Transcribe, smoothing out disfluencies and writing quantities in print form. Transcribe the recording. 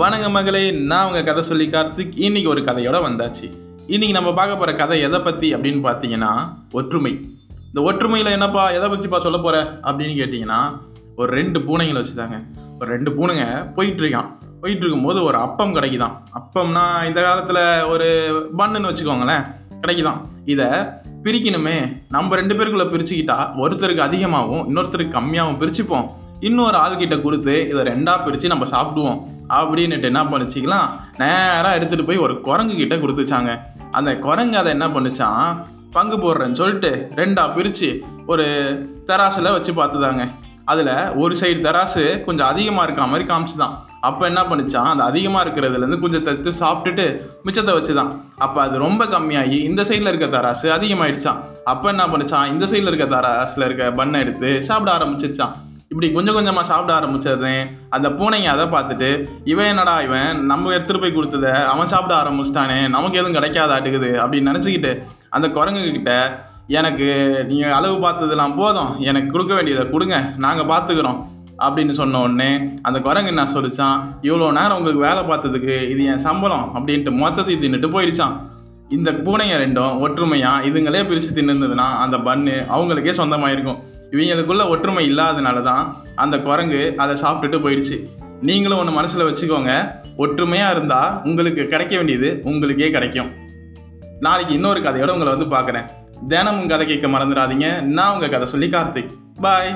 வணங்க மகளே, நான் உங்கள் கதை சொல்லி கார்த்திக். இன்றைக்கி ஒரு கதையோடு வந்தாச்சு. இன்றைக்கி நம்ம பார்க்க போகிற கதை எதை பற்றி அப்படின்னு பார்த்தீங்கன்னா ஒற்றுமை. இந்த ஒற்றுமையில் என்னப்பா எதை பற்றிப்பா சொல்ல போகிற அப்படின்னு கேட்டிங்கன்னா, ஒரு ரெண்டு பூனைங்களை வச்சுதாங்க. ஒரு ரெண்டு பூனைங்க போயிட்டுருக்கும்போது ஒரு அப்பம் கிடைக்குதான். அப்பம்னா இந்த காலத்தில் ஒரு பண்ணுன்னு வச்சுக்கோங்களேன், கிடைக்குதான். இதை பிரிக்கணுமே, நம்ம ரெண்டு பேருக்குள்ளே பிரிச்சுக்கிட்டா ஒருத்தருக்கு அதிகமாகவும் இன்னொருத்தருக்கு கம்மியாகவும் பிரிச்சுப்போம், இன்னொரு ஆள்கிட்ட கொடுத்து இதை ரெண்டாக பிரித்து நம்ம சாப்பிடுவோம் அப்படின்னுட்டு என்ன பண்ணிச்சிக்கலாம், நேராக எடுத்துகிட்டு போய் ஒரு குரங்குகிட்ட கொடுத்துச்சாங்க. அந்த குரங்கு அதை என்ன பண்ணிச்சான், பங்கு போடுறேன்னு சொல்லிட்டு ரெண்டாக பிரித்து ஒரு தராசில் வச்சு பார்த்துதாங்க. அதில் ஒரு சைடு தராசு கொஞ்சம் அதிகமாக இருக்கா மாதிரி காமிச்சு தான். அப்போ என்ன பண்ணிச்சான், அந்த அதிகமாக இருக்கிறதுலேருந்து கொஞ்சம் தத்து சாப்பிட்டுட்டு மிச்சத்தை வச்சு தான். அப்போ அது ரொம்ப கம்மியாகி இந்த சைடில் இருக்க தராசு அதிகமாகிடுச்சான். அப்போ என்ன பண்ணிச்சான், இந்த சைடில் இருக்க தராசில் இருக்க பண்ணை எடுத்து சாப்பிட ஆரம்பிச்சிருச்சான். இப்படி கொஞ்சம் கொஞ்சமாக சாப்பிட ஆரம்பித்தது அந்த பூனைங்க. அதை பார்த்துட்டு இவன் என்னடா இவன் நம்ம எடுத்துகிட்டு போய் கொடுத்ததை அவன் சாப்பிட ஆரம்பிச்சிட்டானே, நமக்கு எதுவும் கிடைக்காதாட்டுக்குது அப்படின்னு நினச்சிக்கிட்டு அந்த குரங்குக்கிட்ட, எனக்கு நீங்கள் அளவு பார்த்ததுலாம் போதும், எனக்கு கொடுக்க வேண்டியதை கொடுங்க, நாங்கள் பார்த்துக்கிறோம் அப்படின்னு சொன்ன உடனே அந்த குரங்கு என்ன சொல்லிச்சான், இவ்வளோ நேரம் உங்களுக்கு வேலை பார்த்ததுக்கு இது என் சம்பளம் அப்படின்ட்டு மொத்தத்தை தின்னுட்டு போயிடுச்சான். இந்த பூனைங்க ரெண்டும் ஒற்றுமையாக இதுங்களே பிரித்து தின்னுதுன்னா அந்த பண்ணு அவங்களுக்கே சொந்தமாயிருக்கும். இவங்களுக்குள்ள ஒற்றுமை இல்லாதனால தான் அந்த குரங்கு அதை சாப்பிட்டுட்டு போயிடுச்சு. நீங்களும் ஒன்று மனசில் வச்சுக்கோங்க, ஒற்றுமையாக இருந்தால் உங்களுக்கு கிடைக்க வேண்டியது உங்களுக்கே கிடைக்கும். நாளைக்கு இன்னொரு கதையோடு உங்களை வந்து பார்க்குறேன். தினமும் கதை கேட்க மறந்துடாதீங்க. நான் உங்கள் கதை சொல்லி கார்த்திக். பாய்.